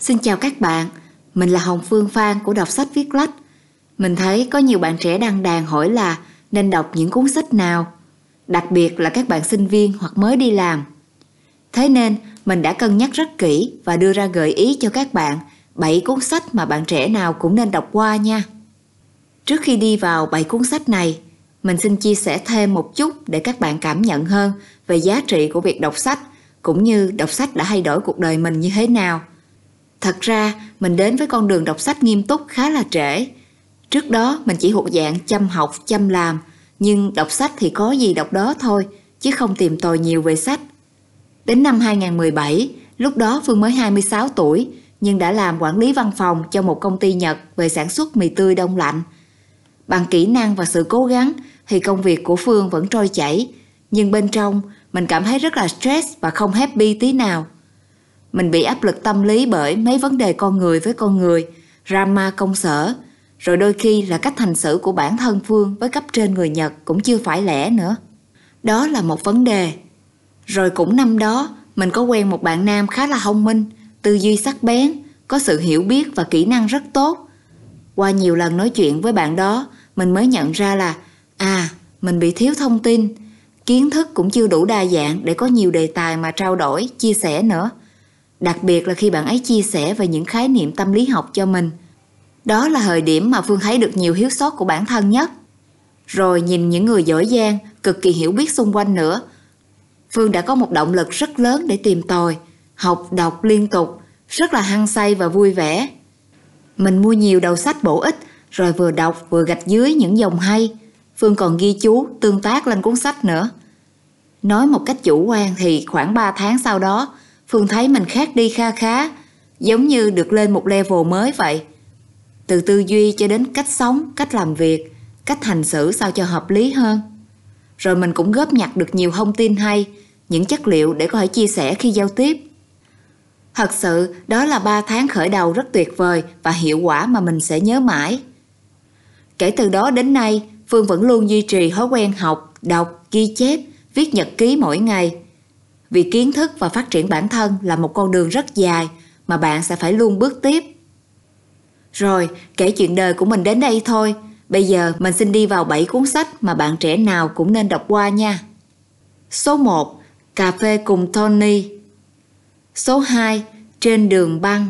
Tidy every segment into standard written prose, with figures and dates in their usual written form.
Xin chào các bạn, mình là Hồng Phương Phan của Đọc Sách Viết Lách. Mình thấy có nhiều bạn trẻ đăng đàn hỏi là nên đọc những cuốn sách nào, đặc biệt là các bạn sinh viên hoặc mới đi làm. Thế nên mình đã cân nhắc rất kỹ và đưa ra gợi ý cho các bạn 7 cuốn sách mà bạn trẻ nào cũng nên đọc qua nha. Trước khi đi vào 7 cuốn sách này, mình xin chia sẻ thêm một chút để các bạn cảm nhận hơn về giá trị của việc đọc sách, cũng như đọc sách đã thay đổi cuộc đời mình như thế nào. Thật ra, mình đến với con đường đọc sách nghiêm túc khá là trễ. Trước đó, mình chỉ thuộc dạng chăm học, chăm làm, nhưng đọc sách thì có gì đọc đó thôi, chứ không tìm tòi nhiều về sách. Đến năm 2017, lúc đó Phương mới 26 tuổi, nhưng đã làm quản lý văn phòng cho một công ty Nhật về sản xuất mì tươi đông lạnh. Bằng kỹ năng và sự cố gắng thì công việc của Phương vẫn trôi chảy, nhưng bên trong mình cảm thấy rất là stress và không happy tí nào. Mình bị áp lực tâm lý bởi mấy vấn đề con người với con người, drama công sở, rồi đôi khi là cách hành xử của bản thân Phương với cấp trên người Nhật cũng chưa phải lẽ nữa. Đó là một vấn đề. Rồi cũng năm đó, mình có quen một bạn nam khá là thông minh, tư duy sắc bén, có sự hiểu biết và kỹ năng rất tốt. Qua nhiều lần nói chuyện với bạn đó, mình mới nhận ra là mình bị thiếu thông tin, kiến thức cũng chưa đủ đa dạng để có nhiều đề tài mà trao đổi, chia sẻ nữa. Đặc biệt là khi bạn ấy chia sẻ về những khái niệm tâm lý học cho mình. Đó là thời điểm mà Phương thấy được nhiều thiếu sót của bản thân nhất. Rồi nhìn những người giỏi giang, cực kỳ hiểu biết xung quanh nữa, Phương đã có một động lực rất lớn để tìm tòi, học đọc liên tục, rất là hăng say và vui vẻ. Mình mua nhiều đầu sách bổ ích, rồi vừa đọc vừa gạch dưới những dòng hay. Phương còn ghi chú, tương tác lên cuốn sách nữa. Nói một cách chủ quan thì khoảng 3 tháng sau đó, Phương thấy mình khác đi kha khá, giống như được lên một level mới vậy. Từ tư duy cho đến cách sống, cách làm việc, cách hành xử sao cho hợp lý hơn. Rồi mình cũng góp nhặt được nhiều thông tin hay, những chất liệu để có thể chia sẻ khi giao tiếp. Thật sự, đó là 3 tháng khởi đầu rất tuyệt vời và hiệu quả mà mình sẽ nhớ mãi. Kể từ đó đến nay, Phương vẫn luôn duy trì thói quen học, đọc, ghi chép, viết nhật ký mỗi ngày. Vì kiến thức và phát triển bản thân là một con đường rất dài mà bạn sẽ phải luôn bước tiếp. Rồi, kể chuyện đời của mình đến đây thôi. Bây giờ mình xin đi vào 7 cuốn sách mà bạn trẻ nào cũng nên đọc qua nha. Số 1. Cà phê cùng Tony. Số 2. Trên đường băng.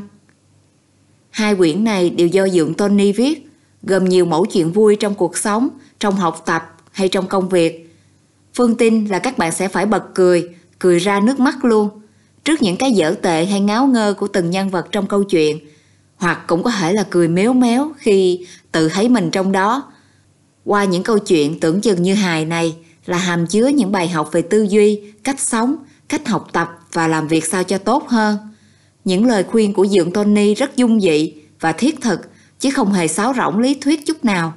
Hai quyển này đều do Dượng Tony viết, gồm nhiều mẫu chuyện vui trong cuộc sống, trong học tập hay trong công việc. Phương tin là các bạn sẽ phải bật cười ra nước mắt luôn, trước những cái dở tệ hay ngáo ngơ của từng nhân vật trong câu chuyện, hoặc cũng có thể là cười méo méo khi tự thấy mình trong đó. Qua những câu chuyện tưởng chừng như hài này là hàm chứa những bài học về tư duy, cách sống, cách học tập và làm việc sao cho tốt hơn. Những lời khuyên của Dượng Tony rất dung dị và thiết thực, chứ không hề sáo rỗng lý thuyết chút nào.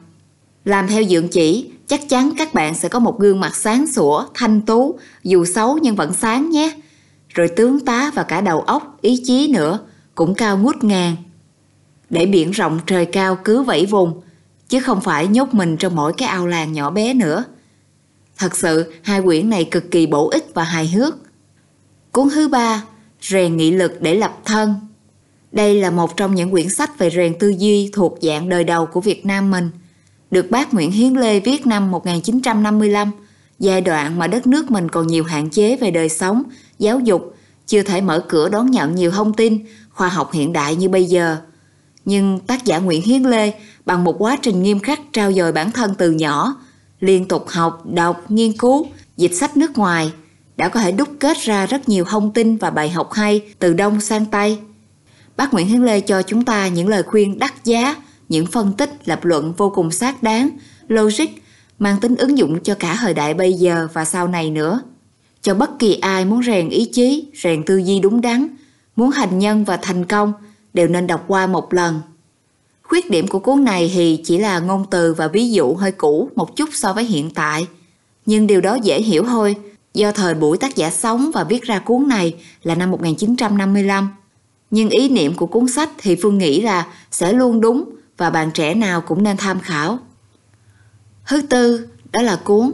Làm theo Dượng chỉ, chắc chắn các bạn sẽ có một gương mặt sáng sủa, thanh tú, dù xấu nhưng vẫn sáng nhé. Rồi tướng tá và cả đầu óc, ý chí nữa, cũng cao ngút ngàn. Để biển rộng trời cao cứ vẫy vùng, chứ không phải nhốt mình trong mỗi cái ao làng nhỏ bé nữa. Thật sự, hai quyển này cực kỳ bổ ích và hài hước. Cuốn thứ 3, Rèn nghị lực để lập thân. Đây là một trong những quyển sách về rèn tư duy thuộc dạng đời đầu của Việt Nam mình. Được bác Nguyễn Hiến Lê viết năm 1955, giai đoạn mà đất nước mình còn nhiều hạn chế về đời sống, giáo dục, chưa thể mở cửa đón nhận nhiều thông tin, khoa học hiện đại như bây giờ. Nhưng tác giả Nguyễn Hiến Lê bằng một quá trình nghiêm khắc trau dồi bản thân từ nhỏ, liên tục học, đọc, nghiên cứu, dịch sách nước ngoài, đã có thể đúc kết ra rất nhiều thông tin và bài học hay từ Đông sang Tây. Bác Nguyễn Hiến Lê cho chúng ta những lời khuyên đắt giá, những phân tích, lập luận vô cùng xác đáng, logic, mang tính ứng dụng cho cả thời đại bây giờ và sau này nữa. Cho bất kỳ ai muốn rèn ý chí, rèn tư duy đúng đắn, muốn hành nhân và thành công, đều nên đọc qua một lần. Khuyết điểm của cuốn này thì chỉ là ngôn từ và ví dụ hơi cũ một chút so với hiện tại. Nhưng điều đó dễ hiểu thôi, do thời buổi tác giả sống và viết ra cuốn này là năm 1955. Nhưng ý niệm của cuốn sách thì Phương nghĩ là sẽ luôn đúng và bạn trẻ nào cũng nên tham khảo. Thứ 4, đó là cuốn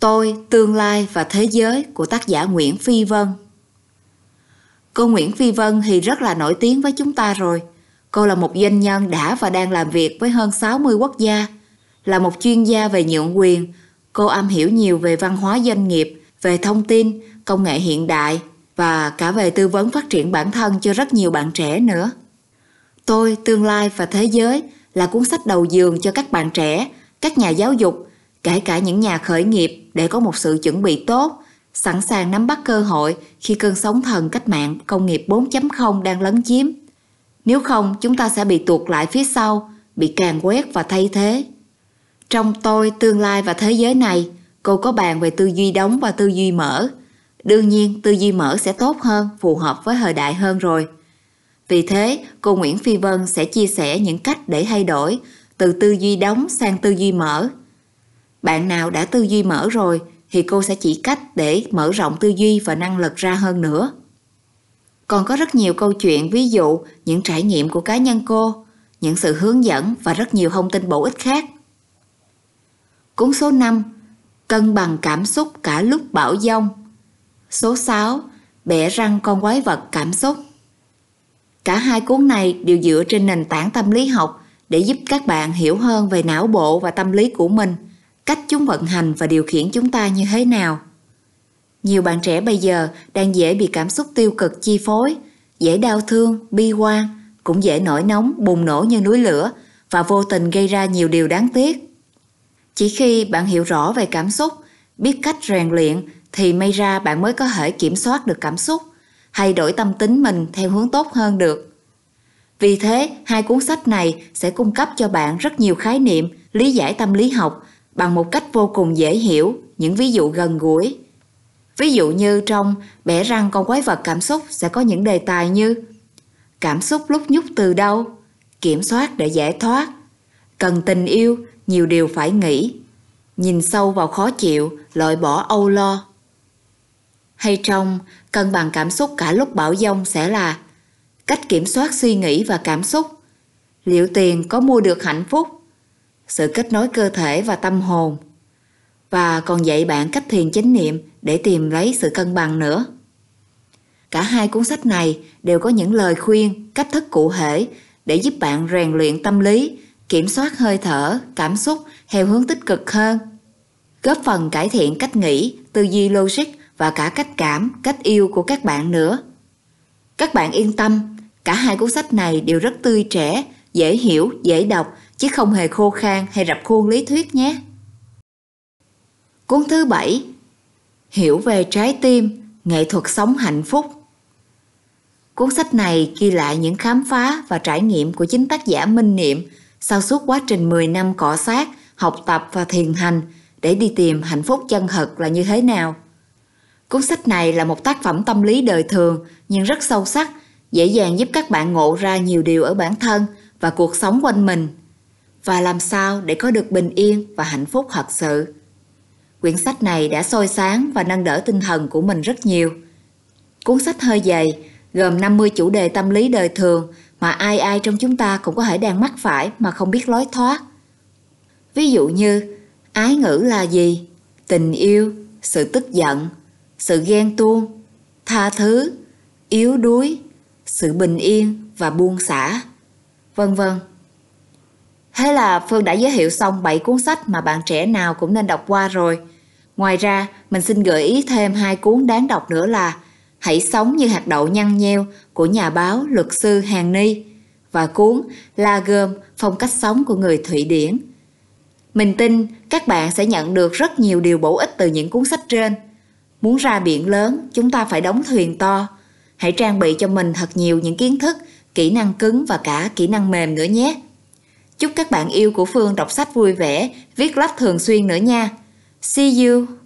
Tôi, Tương lai và Thế giới của tác giả Nguyễn Phi Vân. Cô Nguyễn Phi Vân thì rất là nổi tiếng với chúng ta rồi. Cô là một doanh nhân đã và đang làm việc với hơn 60 quốc gia, là một chuyên gia về nhượng quyền. Cô am hiểu nhiều về văn hóa doanh nghiệp, về thông tin, công nghệ hiện đại và cả về tư vấn phát triển bản thân cho rất nhiều bạn trẻ nữa. Tôi, Tương lai và Thế giới là cuốn sách đầu giường cho các bạn trẻ, các nhà giáo dục, kể cả những nhà khởi nghiệp để có một sự chuẩn bị tốt, sẵn sàng nắm bắt cơ hội khi cơn sóng thần cách mạng công nghiệp 4.0 đang lấn chiếm. Nếu không, chúng ta sẽ bị tuột lại phía sau, bị càn quét và thay thế. Trong Tôi, Tương lai và Thế giới này, cô có bàn về tư duy đóng và tư duy mở. Đương nhiên, tư duy mở sẽ tốt hơn, phù hợp với thời đại hơn rồi. Vì thế, cô Nguyễn Phi Vân sẽ chia sẻ những cách để thay đổi từ tư duy đóng sang tư duy mở. Bạn nào đã tư duy mở rồi thì cô sẽ chỉ cách để mở rộng tư duy và năng lực ra hơn nữa. Còn có rất nhiều câu chuyện, ví dụ những trải nghiệm của cá nhân cô, những sự hướng dẫn và rất nhiều thông tin bổ ích khác. Cuốn số 5, Cân bằng cảm xúc cả lúc bão dông. Số 6, Bẻ răng con quái vật cảm xúc. Cả hai cuốn này đều dựa trên nền tảng tâm lý học để giúp các bạn hiểu hơn về não bộ và tâm lý của mình, cách chúng vận hành và điều khiển chúng ta như thế nào. Nhiều bạn trẻ bây giờ đang dễ bị cảm xúc tiêu cực chi phối, dễ đau thương, bi quan, cũng dễ nổi nóng, bùng nổ như núi lửa và vô tình gây ra nhiều điều đáng tiếc. Chỉ khi bạn hiểu rõ về cảm xúc, biết cách rèn luyện thì may ra bạn mới có thể kiểm soát được cảm xúc, thay đổi tâm tính mình theo hướng tốt hơn được. Vì thế, hai cuốn sách này sẽ cung cấp cho bạn rất nhiều khái niệm, lý giải tâm lý học bằng một cách vô cùng dễ hiểu, những ví dụ gần gũi. Ví dụ như trong Bẻ răng con quái vật cảm xúc sẽ có những đề tài như cảm xúc lúc nhúc từ đâu, kiểm soát để giải thoát, cần tình yêu, nhiều điều phải nghĩ, nhìn sâu vào khó chịu, loại bỏ âu lo. Hay trong Cân bằng cảm xúc cả lúc bão dông sẽ là cách kiểm soát suy nghĩ và cảm xúc, liệu tiền có mua được hạnh phúc, sự kết nối cơ thể và tâm hồn, và còn dạy bạn cách thiền chánh niệm để tìm lấy sự cân bằng nữa. Cả hai cuốn sách này đều có những lời khuyên, cách thức cụ thể để giúp bạn rèn luyện tâm lý, kiểm soát hơi thở, cảm xúc theo hướng tích cực hơn, góp phần cải thiện cách nghĩ, tư duy logic và cả cách cảm, cách yêu của các bạn nữa. Các bạn yên tâm, cả hai cuốn sách này đều rất tươi trẻ, dễ hiểu, dễ đọc, chứ không hề khô khan hay rập khuôn lý thuyết nhé. Cuốn thứ 7, Hiểu về trái tim, nghệ thuật sống hạnh phúc. Cuốn sách này ghi lại những khám phá và trải nghiệm của chính tác giả Minh Niệm sau suốt quá trình 10 năm cọ sát, học tập và thiền hành để đi tìm hạnh phúc chân thật là như thế nào. Cuốn sách này là một tác phẩm tâm lý đời thường nhưng rất sâu sắc, dễ dàng giúp các bạn ngộ ra nhiều điều ở bản thân và cuộc sống quanh mình, và làm sao để có được bình yên và hạnh phúc thật sự. Quyển sách này đã soi sáng và nâng đỡ tinh thần của mình rất nhiều. Cuốn sách hơi dày, gồm 50 chủ đề tâm lý đời thường mà ai trong chúng ta cũng có thể đang mắc phải mà không biết lối thoát. Ví dụ như ái ngữ là gì, tình yêu, sự tức giận, sự ghen tuông, tha thứ, yếu đuối, sự bình yên và buông xả, vân vân. Thế là Phương đã giới thiệu xong 7 cuốn sách mà bạn trẻ nào cũng nên đọc qua rồi. Ngoài ra, mình xin gợi ý thêm 2 cuốn đáng đọc nữa là Hãy sống như hạt đậu nhăn nheo của nhà báo luật sư Hằng Ni và cuốn La Gom, phong cách sống của người Thụy Điển. Mình tin các bạn sẽ nhận được rất nhiều điều bổ ích từ những cuốn sách trên. Muốn ra biển lớn, chúng ta phải đóng thuyền to. Hãy trang bị cho mình thật nhiều những kiến thức, kỹ năng cứng và cả kỹ năng mềm nữa nhé. Chúc các bạn yêu của Phương đọc sách vui vẻ, viết lách thường xuyên nữa nha. See you!